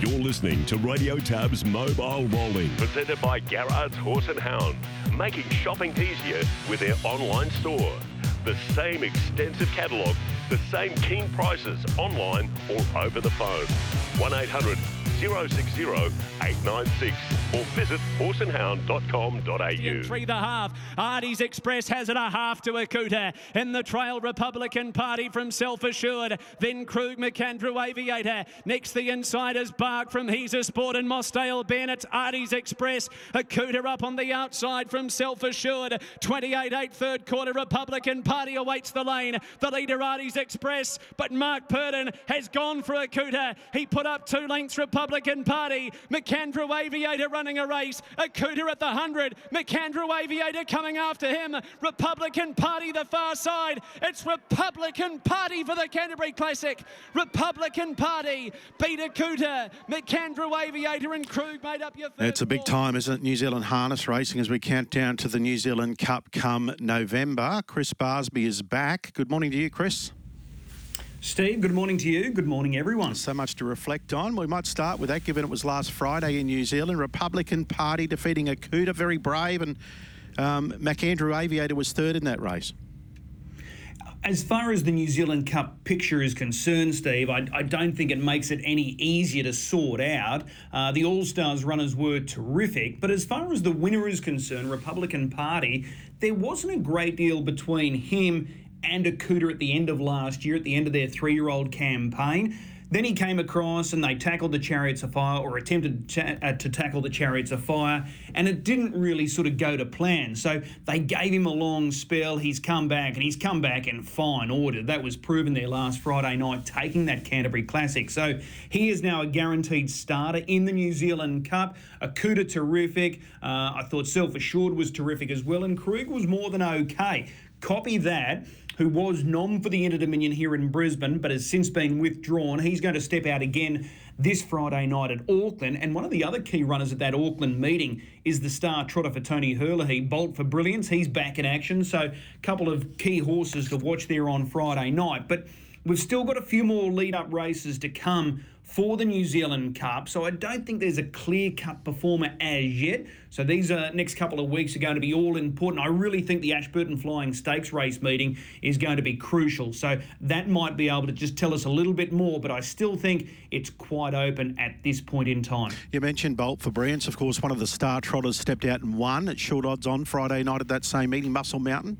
You're listening to Radio Tab's Mobile Rolling, presented by Garrard's Horse and Hound, making shopping easier with their online store. The same extensive catalogue, the same keen prices online or over the phone. 1-800-060-896 or visit horseandhound.com.au. Entry the half. Hardy's Express has it a half to Akuta. In the trail, Republican Party from Self Assured. Then Krug McAndrew Aviator. Next, the insiders Bark from He's a Sport and Mossdale Bennett. Hardy's Express. Akuta up on the outside from Self Assured. 28-8 third quarter. Republican Party awaits the lane. The leader Hardy's Express. But Mark Purdon has gone for Akuta. He put up 2 lengths Republican Party. McAndrew Aviator running a race. Akuta at the 100. McAndrew Aviator coming after him. Republican Party the far side. It's Republican Party for the Canterbury Classic. Republican Party beat Akuta. McAndrew Aviator and Krug made up your third. It's a big time, isn't it? New Zealand harness racing as we count down to the New Zealand Cup come November. Chris Barsby is back. Good morning to you, Chris. Steve, good morning to you. Good morning, everyone. So much to reflect on. We might start with that, given it was last Friday in New Zealand. Republican Party defeating Akuta, very brave, and McAndrew Aviator was third in that race. As far as the New Zealand Cup picture is concerned, Steve, I don't think it makes it any easier to sort out. The All-Stars runners were terrific, but as far as the winner is concerned, Republican Party, there wasn't a great deal between him and Akuta at the end of last year, at the end of their three-year-old campaign. Then he came across and they tackled the Chariots of Fire, or attempted to tackle the Chariots of Fire, and it didn't really sort of go to plan. So they gave him a long spell. He's come back, and he's come back in fine order. That was proven there last Friday night, taking that Canterbury Classic. So he is now a guaranteed starter in the New Zealand Cup. Akuta, terrific. I thought Self Assured was terrific as well, and Krug was more than okay. Copy that, who was nom for the Inter-Dominion here in Brisbane, but has since been withdrawn. He's going to step out again this Friday night at Auckland. And one of the other key runners at that Auckland meeting is the star trotter for Tony Herlihy, Bolt for Brilliance. He's back in action. So a couple of key horses to watch there on Friday night. But we've still got a few more lead-up races to come for the New Zealand Cup, so I don't think there's a clear-cut performer as yet. So these next couple of weeks are going to be all-important. I really think the Ashburton Flying Stakes race meeting is going to be crucial. So that might be able to just tell us a little bit more, but I still think it's quite open at this point in time. You mentioned Bolt for Brilliance. Of course, one of the star trotters stepped out and won at short odds on Friday night at that same meeting, Muscle Mountain.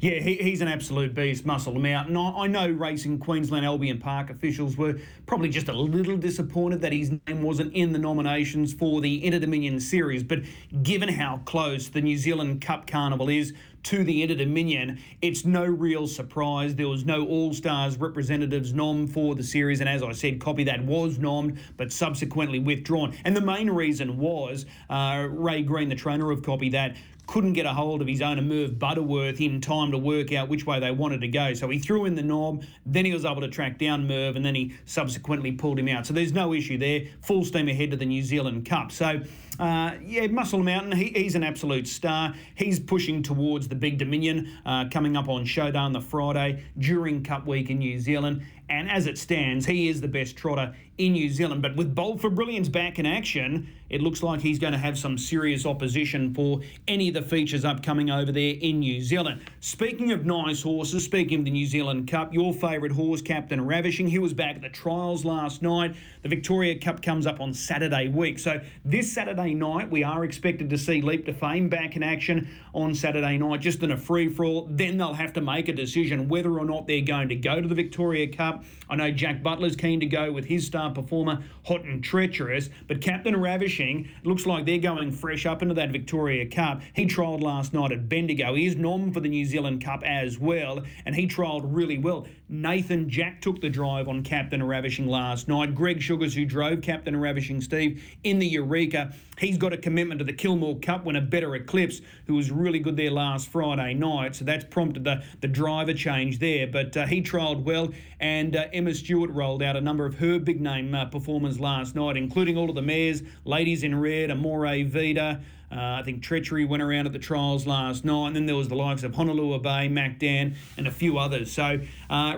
Yeah, he's an absolute beast, Muscle Mountain. I know Racing Queensland Albion Park officials were probably just a little disappointed that his name wasn't in the nominations for the Inter-Dominion Series, but given how close the New Zealand Cup Carnival is to the Inter-Dominion, it's no real surprise. There was no All-Stars representatives nom for the series, and as I said, Copy That was nommed, but subsequently withdrawn. And the main reason was Ray Green, the trainer of Copy That, couldn't get a hold of his owner, Merv Butterworth, in time to work out which way they wanted to go. So he threw in the knob, then he was able to track down Merv, and then he subsequently pulled him out. So there's no issue there. Full steam ahead to the New Zealand Cup. So, yeah, Muscle Mountain, he's an absolute star. He's pushing towards the Big Dominion, coming up on Showdown the Friday during Cup Week in New Zealand. And as it stands, he is the best trotter in New Zealand. But with Bolt for Brilliance back in action, it looks like he's going to have some serious opposition for any of the features upcoming over there in New Zealand. Speaking of nice horses, speaking of the New Zealand Cup, your favourite horse, Captain Ravishing, he was back at the trials last night. The Victoria Cup comes up on Saturday week. So this Saturday night, we are expected to see Leap to Fame back in action on Saturday night, just in a free-for-all. Then they'll have to make a decision whether or not they're going to go to the Victoria Cup. I know Jack Butler's keen to go with his star performer, Hot and Treacherous, but Captain Ravishing, looks like they're going fresh up into that Victoria Cup. He trialled last night at Bendigo. He is nom for the New Zealand Cup as well, and he trialled really well. Nathan Jack took the drive on Captain Ravishing last night. Greg Sugars, who drove Captain Ravishing, Steve, in the Eureka, he's got a commitment to the Kilmore Cup winner, Better Eclipse, who was really good there last Friday night, so that's prompted the driver change there, but he trialled well, and Emma Stewart rolled out a number of her big-name performers last night, including all of the mares, Ladies in Red, Amore Vida, I think Treachery went around at the trials last night. And then there was the likes of Honolulu Bay, MacDan, and a few others. So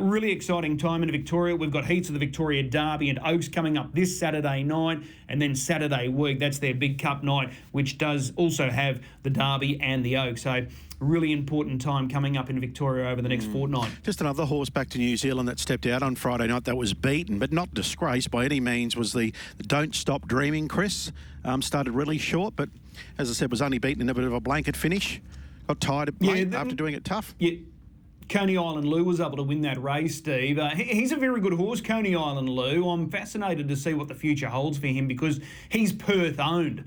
really exciting time in Victoria. We've got heats of the Victoria Derby and Oaks coming up this Saturday night, and then Saturday week. That's their big cup night, which does also have the Derby and the Oaks. So really important time coming up in Victoria over the next fortnight. Just another horse back to New Zealand that stepped out on Friday night that was beaten, but not disgraced by any means, was the Don't Stop Dreaming, Chris. Started really short, but as I said, was only beaten in a bit of a blanket finish. Got tired after doing it tough. Yeah. Coney Island Lou was able to win that race, Steve. He's a very good horse, Coney Island Lou. I'm fascinated to see what the future holds for him because he's Perth-owned.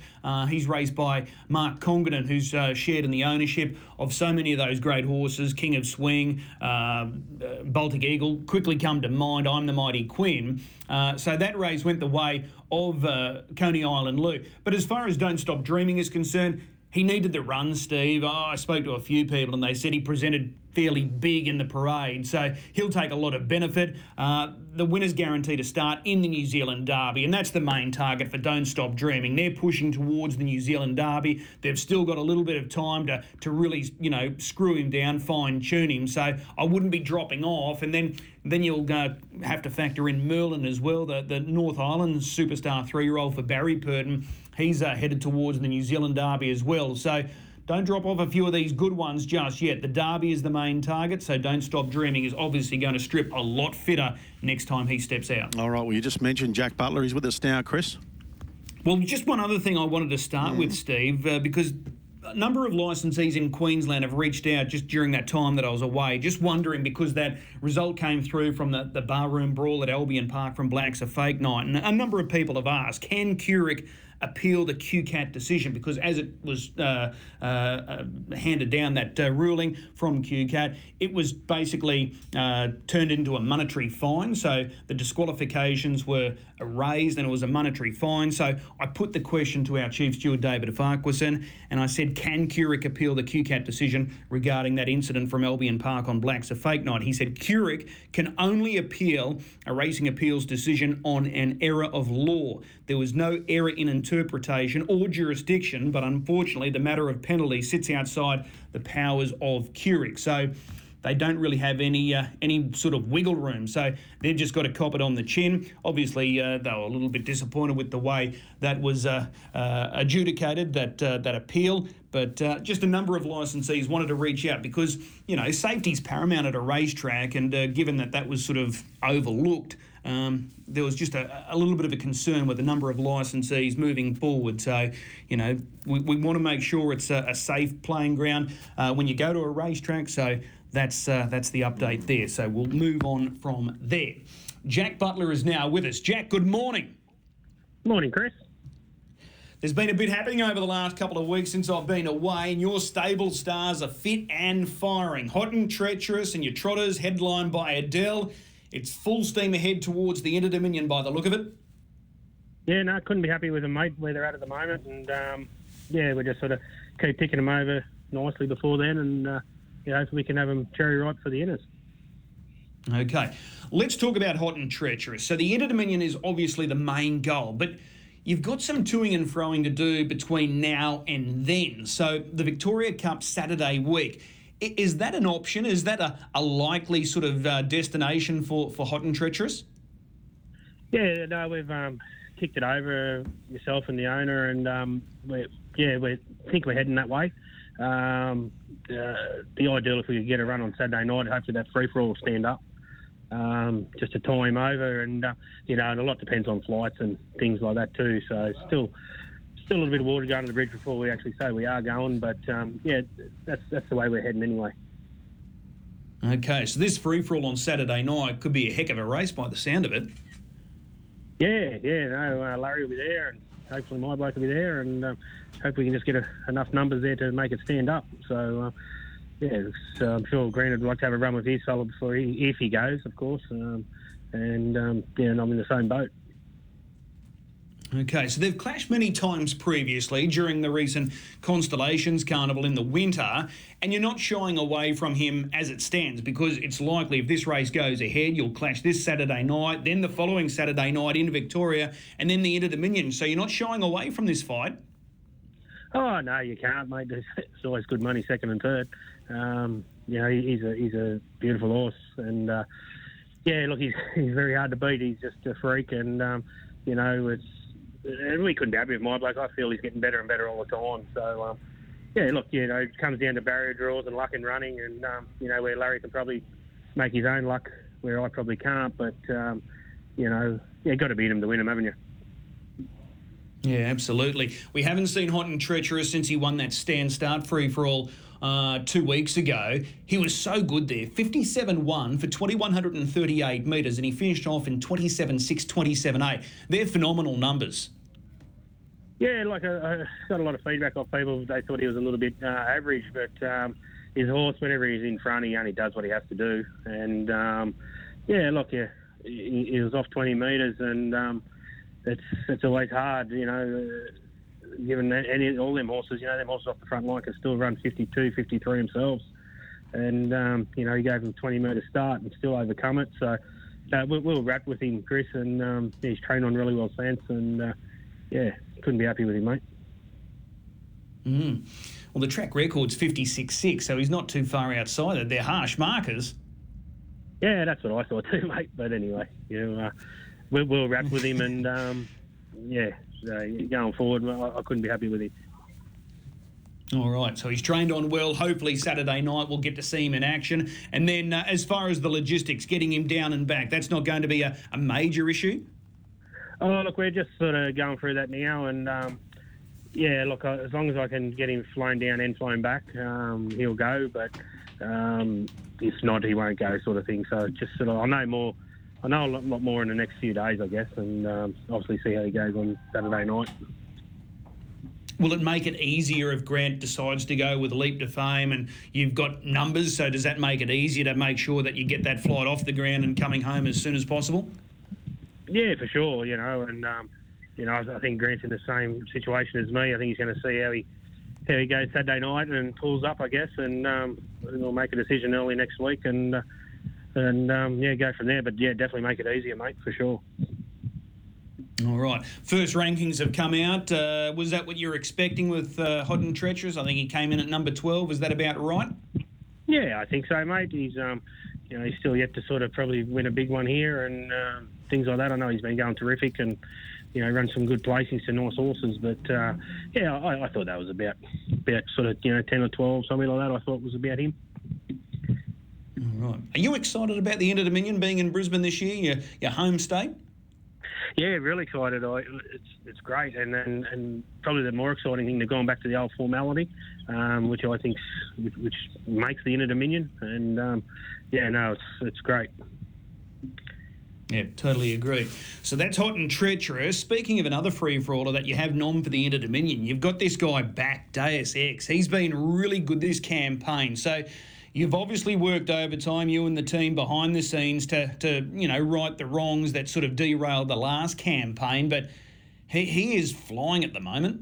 He's raced by Mark Congdon, who's shared in the ownership of so many of those great horses, King of Swing, Baltic Eagle, quickly come to mind, I'm the Mighty Quinn. So that race went the way of Coney Island Lou. But as far as Don't Stop Dreaming is concerned, he needed the run, Steve. I spoke to a few people and they said he presented fairly big in the parade, so he'll take a lot of benefit. The winner's guaranteed to start in the New Zealand Derby, and that's the main target for Don't Stop Dreaming. They're pushing towards the New Zealand Derby. They've still got a little bit of time to really, screw him down, fine-tune him, so I wouldn't be dropping off. And then you'll have to factor in Merlin as well, the North Island superstar three-year-old for Barry Purdon. He's headed towards the New Zealand Derby as well, so don't drop off a few of these good ones just yet. The Derby is the main target, so Don't Stop Dreaming is obviously going to strip a lot fitter next time he steps out. All right, well, you just mentioned Jack Butler. He's with us now, Chris. Well, just one other thing I wanted to start with, Steve, because a number of licensees in Queensland have reached out just during that time that I was away, just wondering, because that result came through from the barroom brawl at Albion Park from Blacks, a fake night, and a number of people have asked, can Curic appeal the QCAT decision? Because as it was handed down, that ruling from QCAT, it was basically turned into a monetary fine. So the disqualifications were erased and it was a monetary fine. So I put the question to our Chief Steward, David Farquharson, and I said, can Curic appeal the QCAT decision regarding that incident from Albion Park on Blacks, a fake night? He said, Curic can only appeal a racing appeals decision on an error of law. There was no error in interpretation or jurisdiction, but unfortunately the matter of penalty sits outside the powers of Curic. So they don't really have any sort of wiggle room. So they've just got to cop it on the chin. Obviously, they were a little bit disappointed with the way that was adjudicated, that appeal. But just a number of licensees wanted to reach out because, safety's paramount at a racetrack. And given that was sort of overlooked, there was just a little bit of a concern with a number of licensees moving forward. So, we want to make sure it's a safe playing ground when you go to a racetrack. So that's the update there. So we'll move on from there. Jack Butler is now with us. Jack, good morning. Morning, Chris. There's been a bit happening over the last couple of weeks since I've been away, and your stable stars are fit and firing. Hot and Treacherous and your trotters, headlined by Adele. It's full steam ahead towards the Inter-Dominion by the look of it. Yeah, no, couldn't be happy with them, mate, where they're at the moment. And, we just sort of keep picking them over nicely before then. And, hopefully we can have them cherry ripe for the inners. Okay. Let's talk about Hot and Treacherous. So the Inter-Dominion is obviously the main goal, but you've got some toing and froing to do between now and then. So the Victoria Cup Saturday week. Is that an option? Is that a likely sort of destination for Hot and Treacherous? Yeah, no, we've kicked it over, yourself and the owner, and we think we're heading that way. The ideal if we could get a run on Saturday night, hopefully that free-for-all will stand up just to tie him over. And, and a lot depends on flights and things like that too. So still a little bit of water going to the bridge before we actually say we are going, but that's the way we're heading anyway. Okay, so this free-for-all on Saturday night could be a heck of a race by the sound of it. Larry will be there, and hopefully my bloke will be there, and hope we can just get enough numbers there to make it stand up. So, I'm sure Green would like to have a run with his fella before if he goes, of course, and I'm in the same boat. Okay, so they've clashed many times previously during the recent Constellations Carnival in the winter, and you're not shying away from him as it stands, because it's likely if this race goes ahead, you'll clash this Saturday night, then the following Saturday night in Victoria, and then the Inter-Dominion. So you're not shying away from this fight? Oh, no, you can't, mate. It's always good money, second and third. You know, he's a beautiful horse. And, yeah, look, he's very hard to beat. He's just a freak. And, you know, we couldn't be happy with my bloke. I feel he's getting better and better all the time. So, yeah, look, you know, it comes down to barrier draws and luck and running. And, you know, where Larry can probably make his own luck, where I probably can't. But, you know, yeah, got to beat him to win him, haven't you? Yeah, absolutely. We haven't seen Hot and Treacherous since he won that stand start free-for-all 2 weeks ago. He was so good there. 57.1 for 2,138 metres, and he finished off in 27.6, 27.8. They're phenomenal numbers. Yeah, like I got a lot of feedback off people. They thought he was a little bit average, but his horse, whenever he's in front, he only does what he has to do. And, yeah, look, yeah, he was off 20 metres, and... It's always hard, you know, given all them horses, you know, them horses off the front line can still run 52, 53 themselves. And, you know, he gave him 20-metre start and still overcome it. So we'll wrap with him, Chris, and he's trained on really well since. And, yeah, couldn't be happy with him, mate. Mm. Well, the track record's 56.6, so he's not too far outside it. They're harsh markers. Yeah, that's what I thought too, mate. But anyway, you know... We'll wrap with him and, yeah, going forward, I couldn't be happy with him. All right, so he's trained on well. Hopefully Saturday night we'll get to see him in action. And then as far as the logistics, getting him down and back, that's not going to be a major issue? Oh, look, we're just sort of going through that now. And, yeah, look, as long as I can get him flown down and flown back, he'll go. But if not, he won't go sort of thing. So just sort of, I know a lot more in the next few days, I guess, and obviously see how he goes on Saturday night. Will it make it easier if Grant decides to go with a Leap to Fame and you've got numbers, so does that make it easier to make sure that you get that flight off the ground and coming home as soon as possible? Yeah, for sure, you know, and, you know, I think Grant's in the same situation as me. I think he's going to see how he goes Saturday night and pulls up, I guess, and we'll make a decision early next week and... yeah, go from there. But, yeah, definitely make it easier, mate, for sure. All right. First rankings have come out. Was that what you were expecting with Hot and Treacherous? I think he came in at number 12. Is that about right? Yeah, I think so, mate. He's, you know, he's still yet to sort of probably win a big one here and things like that. I know he's been going terrific and, you know, run some good places to nice horses. But, yeah, I thought that was about sort of, you know, 10 or 12, something like that. I thought it was about him. All right. Are you excited about the Inter-Dominion being in Brisbane this year, your home state? Yeah, really excited. It's great. And probably the more exciting thing, they're going back to the old formality, which I think which makes the Inter-Dominion. And, yeah, no, it's great. Yeah, totally agree. So that's Hot and Treacherous. Speaking of another free-for-all that you have nom for the Inter-Dominion, you've got this guy back, Deus Ex. He's been really good this campaign. So... You've obviously worked overtime, you and the team behind the scenes to you know, right the wrongs that sort of derailed the last campaign, but he is flying at the moment.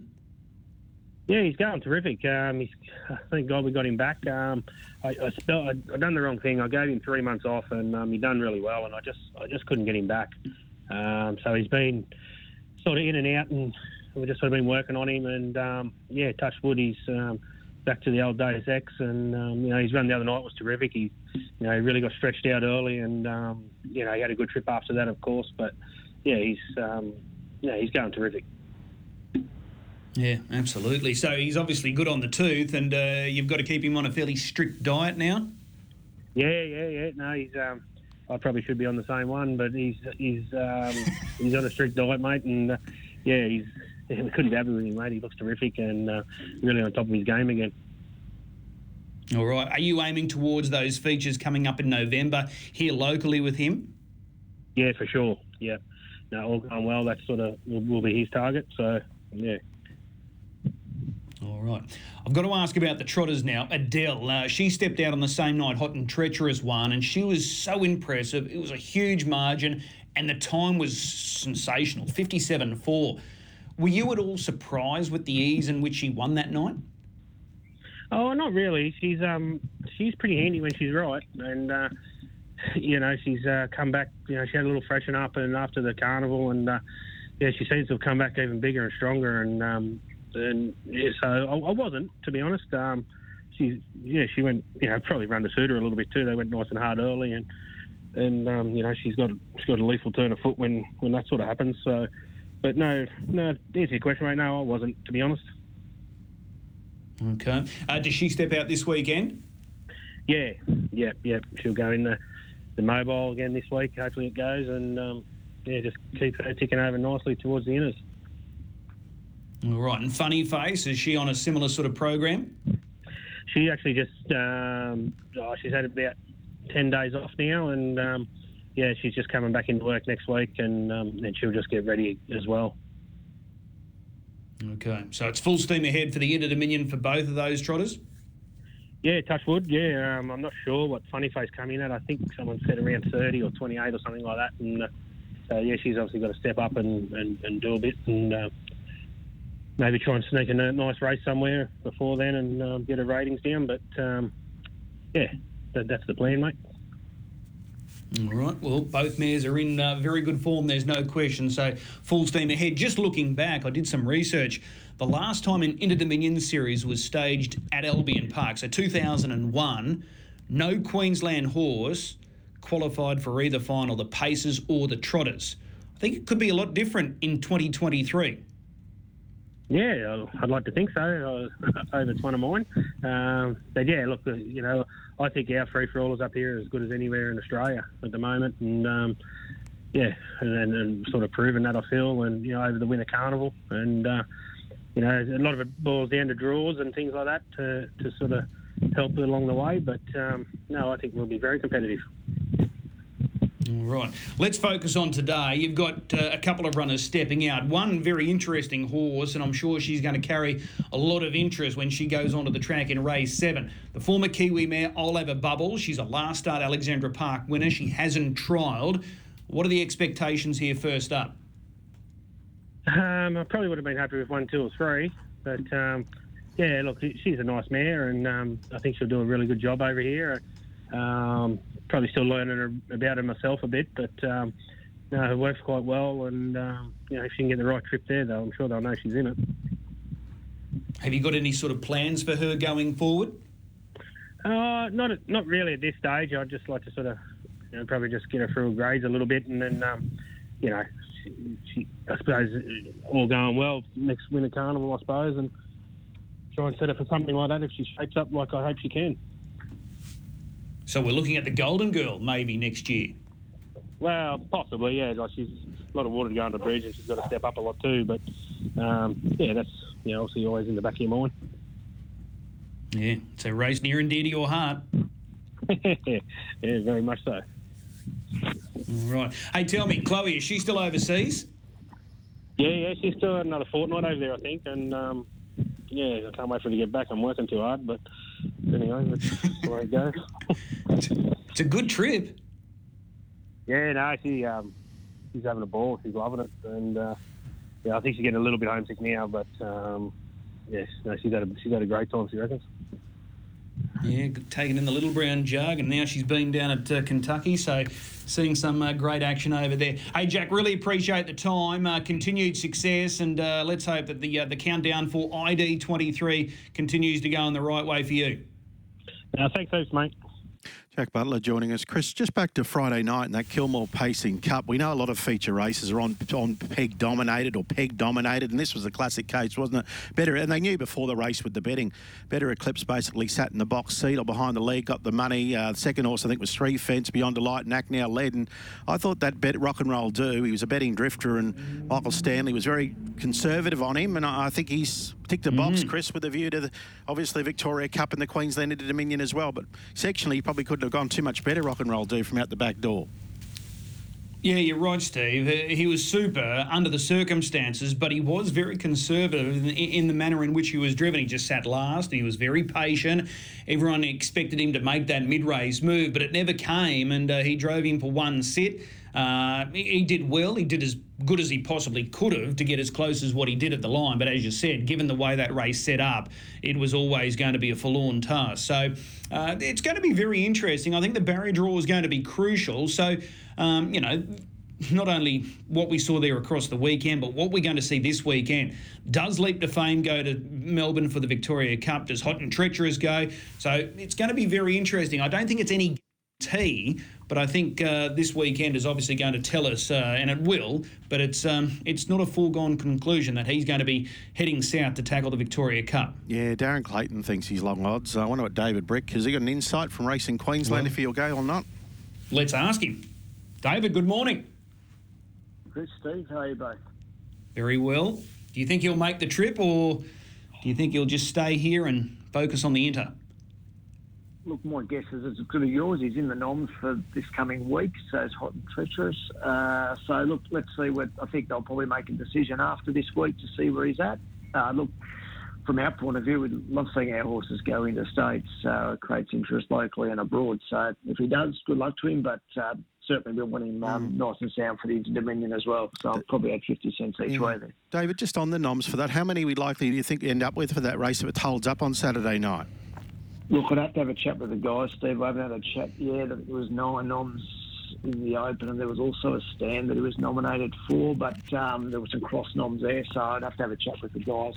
Yeah, he's going terrific. Thank God we got him back. I done the wrong thing. I gave him 3 months off, and he done really well, and I just couldn't get him back. So he's been sort of in and out, and we've just sort of been working on him, and yeah, touch wood, he's. Back to the old Deus Ex, and you know, his run the other night was terrific. He, you know, he really got stretched out early, and you know, he had a good trip after that, of course. But yeah, he's going terrific. Yeah, absolutely. So he's obviously good on the tooth, and you've got to keep him on a fairly strict diet now. Yeah. No, he's. I probably should be on the same one, but he's on a strict diet, mate, and yeah, he's. We couldn't be happy with him, mate. He looks terrific and really on top of his game again. All right. Are you aiming towards those features coming up in November here locally with him? Yeah, for sure. Yeah. No, all going well. That sort of will be his target. So, yeah. All right. I've got to ask about the trotters now. Adele, she stepped out on the same night, Hot and Treacherous one, and she was so impressive. It was a huge margin, and the time was sensational, 57.4. Were you at all surprised with the ease in which she won that night? Oh, not really. She's pretty handy when she's right, and you know, she's come back. You know, she had a little freshen up and after the carnival, and yeah, she seems to have come back even bigger and stronger. And And yeah, so I wasn't, to be honest. She went, probably run to suit her a little bit too. They went nice and hard early, and she's got a lethal turn of foot when that sort of happens. So, but no, to answer your question, mate, no, I wasn't, to be honest. Okay. Does she step out this weekend? Yeah. She'll go in the mobile again this week. Hopefully it goes, and just keep her ticking over nicely towards the inners. All right, and Funny Face, is she on a similar sort of program? She actually just, she's had about 10 days off now, and she's just coming back into work next week, and she'll just get ready as well. Okay, so it's full steam ahead for the Inter-Dominion for both of those trotters? Yeah, touch wood, yeah. I'm not sure what Funny Face came in at. I think someone said around 30 or 28 or something like that, and so she's obviously got to step up and do a bit, and maybe try and sneak a nice race somewhere before then and get her ratings down. But, that's the plan, mate. All right. Well, both mares are in very good form. There's no question. So full steam ahead. Just looking back, I did some research. The last time an Inter-Dominion series was staged at Albion Park, so 2001, no Queensland horse qualified for either final, the Pacers or the Trotters. I think it could be a lot different in 2023. Yeah, I'd like to think so. I hope it's one of mine. But yeah, look, I think our free-for-all is up here as good as anywhere in Australia at the moment, and and sort of proving that, I feel, and over the Winter Carnival, and a lot of it boils down to draws and things like that to sort of help along the way. But no, I think we'll be very competitive. All right. Let's focus on today. You've got a couple of runners stepping out. One very interesting horse, and I'm sure she's going to carry a lot of interest when she goes onto the track in race 7. The former Kiwi mare, Oliver Bubbles. She's a last start Alexandra Park winner. She hasn't trialled. What are the expectations here first up? I probably would have been happy with 1, 2 or 3. But, look, she's a nice mare, and I think she'll do a really good job over here. Probably still learning about her myself a bit, but it works quite well, and if she can get the right trip there, though, I'm sure they'll know she's in it. Have you got any sort of plans for her going forward? Not really at this stage. I'd just like to sort of probably just get her through grades a little bit, and then she, I suppose, all going well next Winter Carnival, I suppose, and try and set her for something like that if she shapes up like I hope she can. So we're looking at the Golden Girl maybe next year? Well, possibly, yeah. Like, she's a lot of water to go under the bridge, and she's got to step up a lot too. But, that's obviously always in the back of your mind. Yeah, it's a race near and dear to your heart. Yeah, very much so. All right. Hey, tell me, Chloe, is she still overseas? Yeah, she's still had another fortnight over there, I think. And, I can't wait for her to get back. I'm working too hard, but... Anyway, that's where it goes. It's a good trip. Yeah, no, she's having a ball. She's loving it, and I think she's getting a little bit homesick now. But she's had a great time. She reckons. Yeah, taking in the little brown jug, and now she's been down at Kentucky, so seeing some great action over there. Hey, Jack, really appreciate the time. Continued success, and let's hope that the countdown for ID23 continues to go in the right way for you. Thanks, mate. Jack Butler joining us. Chris, just back to Friday night and that Kilmore Pacing Cup. We know a lot of feature races are on peg dominated, and this was the classic case, wasn't it? Better, and they knew before the race with the betting. Better Eclipse basically sat in the box seat or behind the lead, got the money. The second horse, I think, was 3 Fence, Beyond Delight, and Act Now Led. And I thought that bet Rock and Roll Do. He was a betting drifter, and Michael Stanley was very conservative on him, and I think he's ticked the box, Chris, with a view to the, obviously, Victoria Cup and the Queensland Inter-Dominion as well. But sectionally, he probably couldn't have gone too much better, Rock and Roll Do, from out the back door. Yeah, you're right, Steve. He was super under the circumstances, but he was very conservative in the manner in which he was driven. He just sat last, and he was very patient. Everyone expected him to make that mid-race move, but it never came, and he drove him for one sit. He did well. He did as good as he possibly could have to get as close as what he did at the line. But as you said, given the way that race set up, it was always going to be a forlorn task. So it's going to be very interesting. I think the barrier draw is going to be crucial. So, not only what we saw there across the weekend, but what we're going to see this weekend. Does Leap to Fame go to Melbourne for the Victoria Cup? Does Hot and Treacherous go? So it's going to be very interesting. I don't think it's any guarantee, but I think this weekend is obviously going to tell us, and it will, but it's not a foregone conclusion that he's going to be heading south to tackle the Victoria Cup. Yeah, Darren Clayton thinks he's long odds. I wonder what David Brick, has he got an insight from Racing Queensland if he'll go or not? Let's ask him. David, good morning. Chris, Steve, how are you both? Very well. Do you think he'll make the trip, or do you think he'll just stay here and focus on the Inter? Look, my guess is as good as yours. He's in the noms for this coming week, so it's Hot and Treacherous. So, look, let's see what... I think they'll probably make a decision after this week to see where he's at. Look, from our point of view, we love seeing our horses go into states. It creates interest locally and abroad. So if he does, good luck to him, but... certainly we'll want him nice and sound for the Inter-Dominion as well. So I'll probably add 50 cents each way then. David, just on the noms for that, how many we likely do you think end up with for that race if it holds up on Saturday night? Look, I'd have to have a chat with the guys, Steve. I haven't had a chat yet. There was 9 noms in the open, and there was also a stand that he was nominated for, but there were some cross noms there, so I'd have to have a chat with the guys.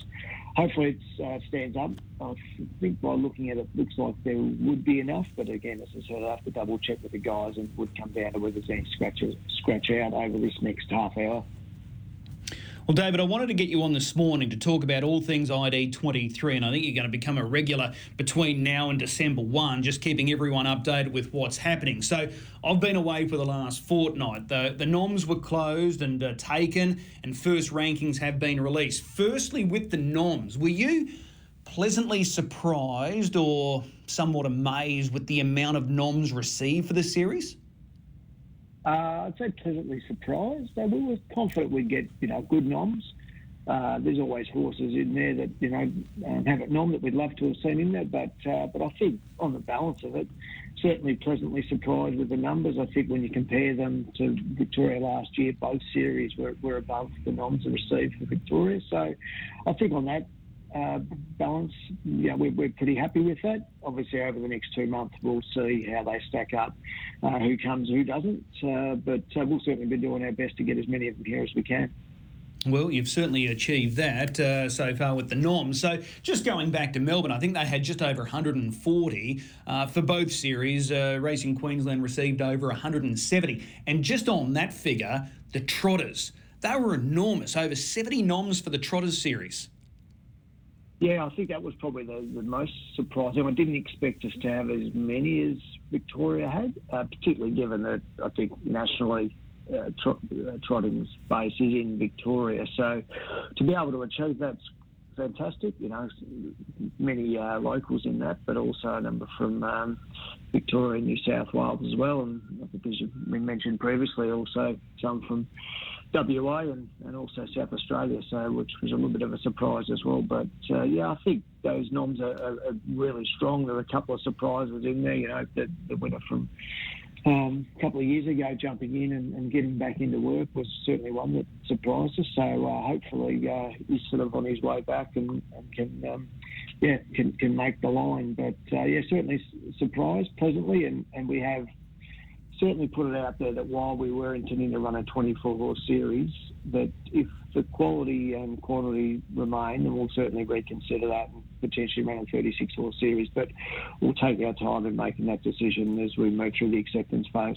Hopefully it stands up. I think by looking at it, it looks like there would be enough, but again, as I said, I'd have to double check with the guys, and it would come down to whether there's any scratch out over this next half hour. Well, David, I wanted to get you on this morning to talk about all things ID 23, and I think you're going to become a regular between now and December 1, just keeping everyone updated with what's happening. So I've been away for the last fortnight. The noms were closed and taken, and first rankings have been released. Firstly, with the noms, were you pleasantly surprised or somewhat amazed with the amount of noms received for the series? I'd say pleasantly surprised. We were confident we'd get, good noms. There's always horses in there that, haven't nom that we'd love to have seen in there. But I think on the balance of it, certainly pleasantly surprised with the numbers. I think when you compare them to Victoria last year, both series were above the noms that received for Victoria. So I think on that balance, we're pretty happy with that. Obviously, over the next 2 months, we'll see how they stack up, who comes, who doesn't. But we'll certainly be doing our best to get as many of them here as we can. Well, you've certainly achieved that so far with the noms. So just going back to Melbourne, I think they had just over 140 for both series. Racing Queensland received over 170. And just on that figure, the trotters, they were enormous, over 70 noms for the trotters series. Yeah, I think that was probably the most surprising. I didn't expect us to have as many as Victoria had, particularly given that I think nationally trotting space is in Victoria. So to be able to achieve that's fantastic. Many locals in that, but also a number from Victoria and New South Wales as well. And I think as we mentioned previously, also some from WA and also South Australia, so which was a little bit of a surprise as well. But I think those noms are really strong. There were a couple of surprises in there, the winner from a couple of years ago jumping in and getting back into work was certainly one that surprised us. So hopefully he's sort of on his way back and can make the line. But certainly surprised pleasantly, and we have certainly put it out there that while we were intending to run a 24-horse series, that if the quality and quantity remain, then we'll certainly reconsider that and potentially run a 36-horse series. But we'll take our time in making that decision as we move through the acceptance phase.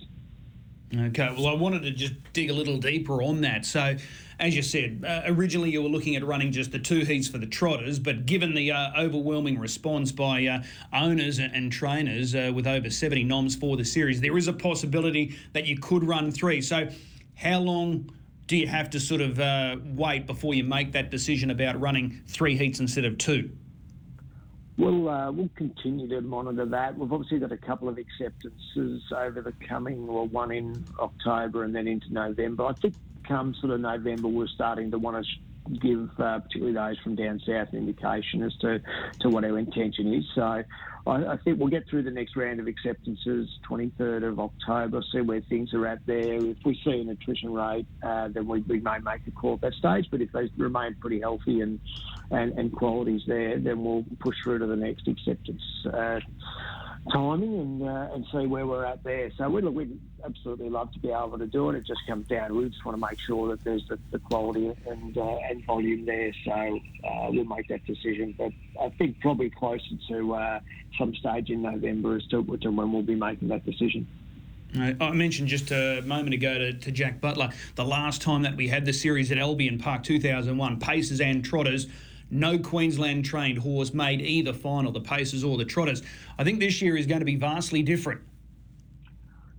Okay, well, I wanted to just dig a little deeper on that. So, as you said, originally you were looking at running just the 2 heats for the trotters, but given the overwhelming response by owners and trainers with over 70 noms for the series, there is a possibility that you could run 3. So how long do you have to sort of wait before you make that decision about running 3 heats instead of 2? We'll continue to monitor that. We've obviously got a couple of acceptances over the coming, one in October and then into November. I think come sort of November, we're starting to want to give particularly those from down south an indication as to what our intention is. So I think we'll get through the next round of acceptances, 23rd of October, see where things are at there. If we see an attrition rate, then we may make the call at that stage. But if they remain pretty healthy and qualities there, then we'll push through to the next acceptance timing and see where we're at there. So we'd absolutely love to be able to do it. It just comes down. We just want to make sure that there's the quality and volume there. So we'll make that decision. But I think probably closer to some stage in November as to when we'll be making that decision. I mentioned just a moment ago to Jack Butler, the last time that we had the series at Albion Park, 2001, Pacers and Trotters. No Queensland-trained horse made either final, the Pacers or the Trotters. I think this year is going to be vastly different.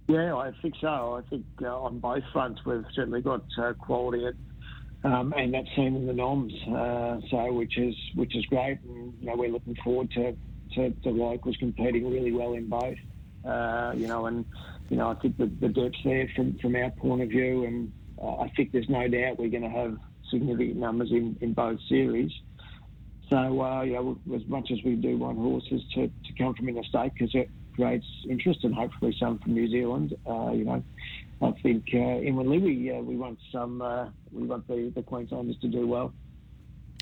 Yeah, I think so. I think on both fronts we've certainly got quality and that's seen in the noms, so which is great. And you know, we're looking forward to the locals competing really well in both. I think the depth's there from our point of view, and I think there's no doubt we're going to have significant numbers in both series. So, as much as we do want horses to come from interstate because it creates interest and hopefully some from New Zealand, I think inwardly we want the Queenslanders to do well.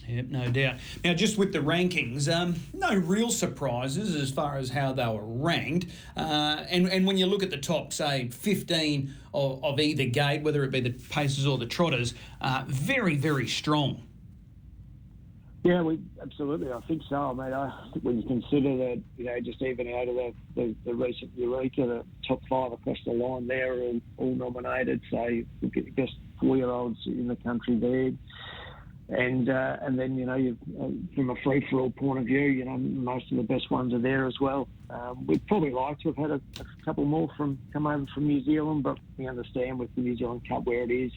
Yep, no doubt. Now, just with the rankings, no real surprises as far as how they were ranked. And when you look at the top, say, 15 of either gate, whether it be the Pacers or the Trotters, very, very strong. Yeah, we absolutely. I think so. I mean, when you consider that, just even out of the recent Eureka, the top five across the line there are all nominated. So the best 4-year-olds in the country there. And then, from a free-for-all point of view, most of the best ones are there as well. We'd probably like to have had a couple more come over from New Zealand, but we understand with the New Zealand Cup where it is,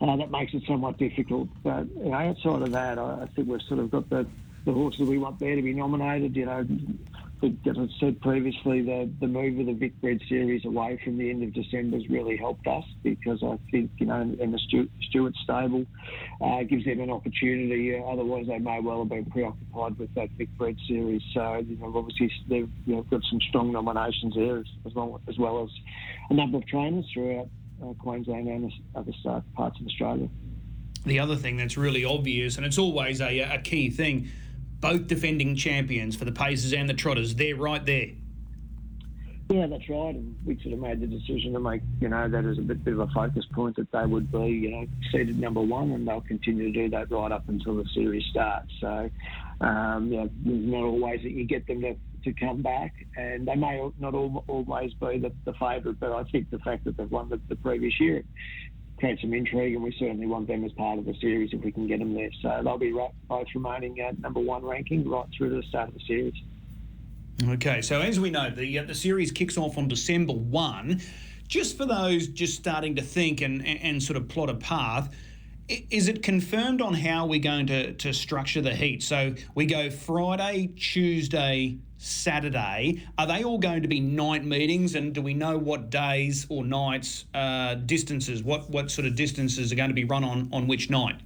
that makes it somewhat difficult. But outside of that, I think we've sort of got the horses we want there to be nominated. As I said previously, the move of the Vic-bred series away from the end of December has really helped us because I think, and the Stewart stable gives them an opportunity. Otherwise, they may well have been preoccupied with that Vic-bred series. So, obviously, they've got some strong nominations there as well as a number of trainers throughout Queensland and other parts of Australia. The other thing that's really obvious, and it's always a key thing, both defending champions for the Pacers and the Trotters, they're right there. Yeah, that's right. And we sort of made the decision to make, that as a bit of a focus point that they would be, seeded number one, and they'll continue to do that right up until the series starts. So, there's not always that you get them to come back, and they may not always be the favourite, but I think the fact that they've won the previous year create some intrigue, and we certainly want them as part of the series if we can get them there. So they'll be both remaining at number one ranking right through to the start of the series. Okay, so as we know, the series kicks off on December 1. Just for those just starting to think and sort of plot a path, is it confirmed on how we're going to structure the heat? So we go Friday, Tuesday, Saturday. Are they all going to be night meetings, and do we know what days or nights distances, what sort of distances are going to be run on which night?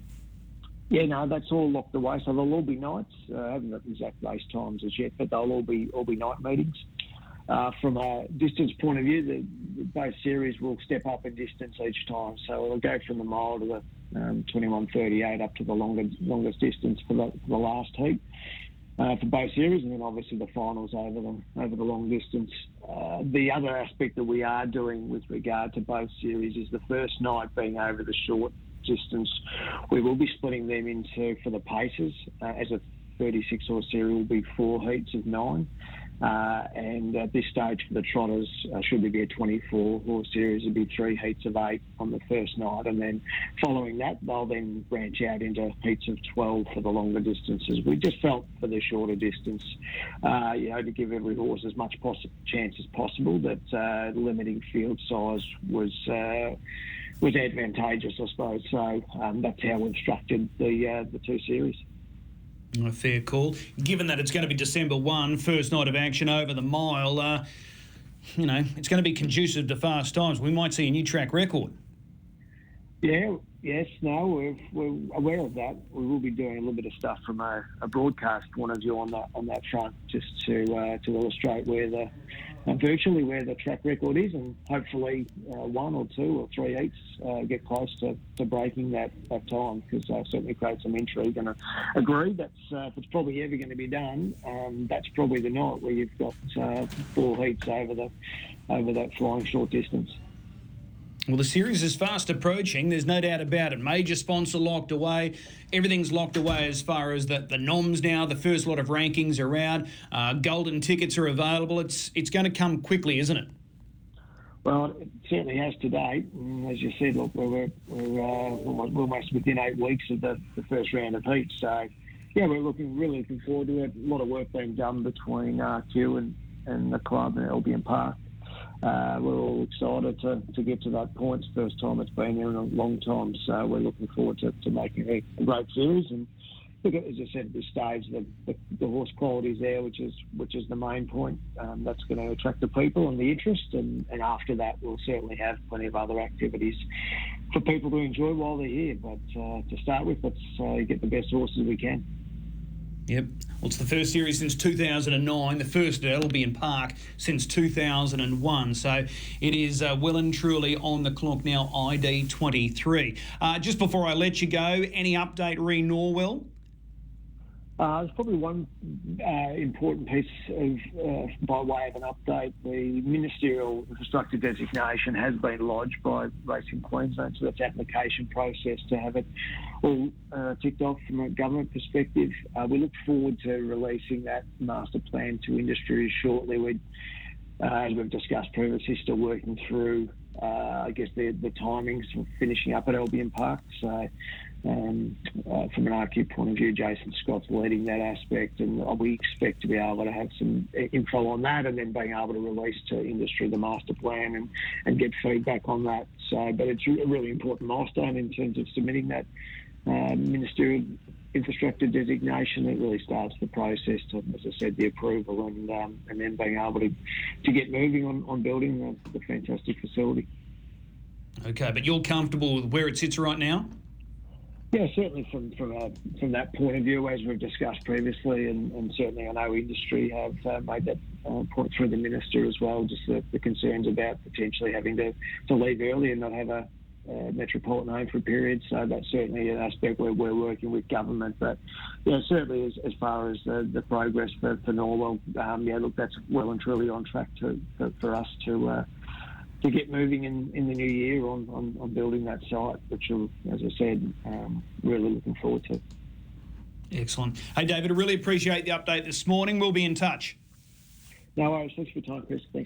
Yeah, no, that's all locked away, so they'll all be nights. I haven't got the exact race times as yet, but they'll all be night meetings. From a distance point of view, both series will step up in distance each time, so it'll go from the mile to the 21.38 up to the longest distance for the last heat. For both series, and then obviously the finals over the long distance. The other aspect that we are doing with regard to both series is the first night being over the short distance. We will be splitting them into, for the Pacers, as a 36-horse series, will be 4 heats of 9. And at this stage for the Trotters, should there be a 24-horse series, it'll be 3 heats of 8 on the first night, and then following that, they'll then branch out into heats of 12 for the longer distances. We just felt for the shorter distance, to give every horse as much chance as possible, that limiting field size was advantageous, I suppose. So that's how we've structured the two series. A fair call. Given that it's going to be December 1, first night of action over the mile, it's going to be conducive to fast times. We might see a new track record. Yeah, yes, no, we're aware of that. We will be doing a little bit of stuff from a broadcast point of view on that front, just to illustrate where the virtually where the track record is, and hopefully one or two or three heats get close to breaking that time, because they'll certainly create some intrigue. And I agree, if it's probably ever going to be done, that's probably the night where you've got 4 heats over that flying short distance. Well, the series is fast approaching. There's no doubt about it. Major sponsor locked away. Everything's locked away as far as the noms now. The first lot of rankings are out. Golden tickets are available. It's going to come quickly, isn't it? Well, it certainly has to date. As you said, look, we're almost within 8 weeks of the first round of heats. So, yeah, we're really looking forward to it. A lot of work being done between Q and the club and Albion Park. We're all excited to get to that point. It's the first time it's been here in a long time, so we're looking forward to making a great series. And look, as I said, at this stage, the horse quality is there, which is the main point. That's going to attract the people and the interest, and after that, we'll certainly have plenty of other activities for people to enjoy while they're here. But to start with, let's get the best horses we can. Yep. Well, it's the first series since 2009, the first at Albion Park since 2001. So it is well and truly on the clock now, ID 23. Just before I let you go, any update, re Norwell? There's probably one important piece by way of an update. The ministerial infrastructure designation has been lodged by Racing Queensland, so that's application process to have it all ticked off from a government perspective. We look forward to releasing that master plan to industry shortly. As we've discussed previously, still working through, I guess, the timings of finishing up at Albion Park. So from an RQ point of view, Jason Scott's leading that aspect, and we expect to be able to have some info on that, and then being able to release to industry the master plan and get feedback on that. So, but it's a really important milestone in terms of submitting that ministerial infrastructure designation. It really starts the process to, as I said, the approval and then being able to get moving on building the fantastic facility. Okay, but you're comfortable with where it sits right now? Yeah, certainly from that point of view, as we've discussed previously, and certainly I know industry have made that point through the minister as well, just the concerns about potentially having to leave early and not have a metropolitan home for a period. So that's certainly an aspect where we're working with government. But yeah, certainly as far as the progress for Norwell, yeah, look, that's well and truly on track for us to get moving in the new year on building that site, which, as I said, really looking forward to. Excellent. Hey, David, I really appreciate the update this morning. We'll be in touch. No worries. Thanks for your time, Chris. Thanks.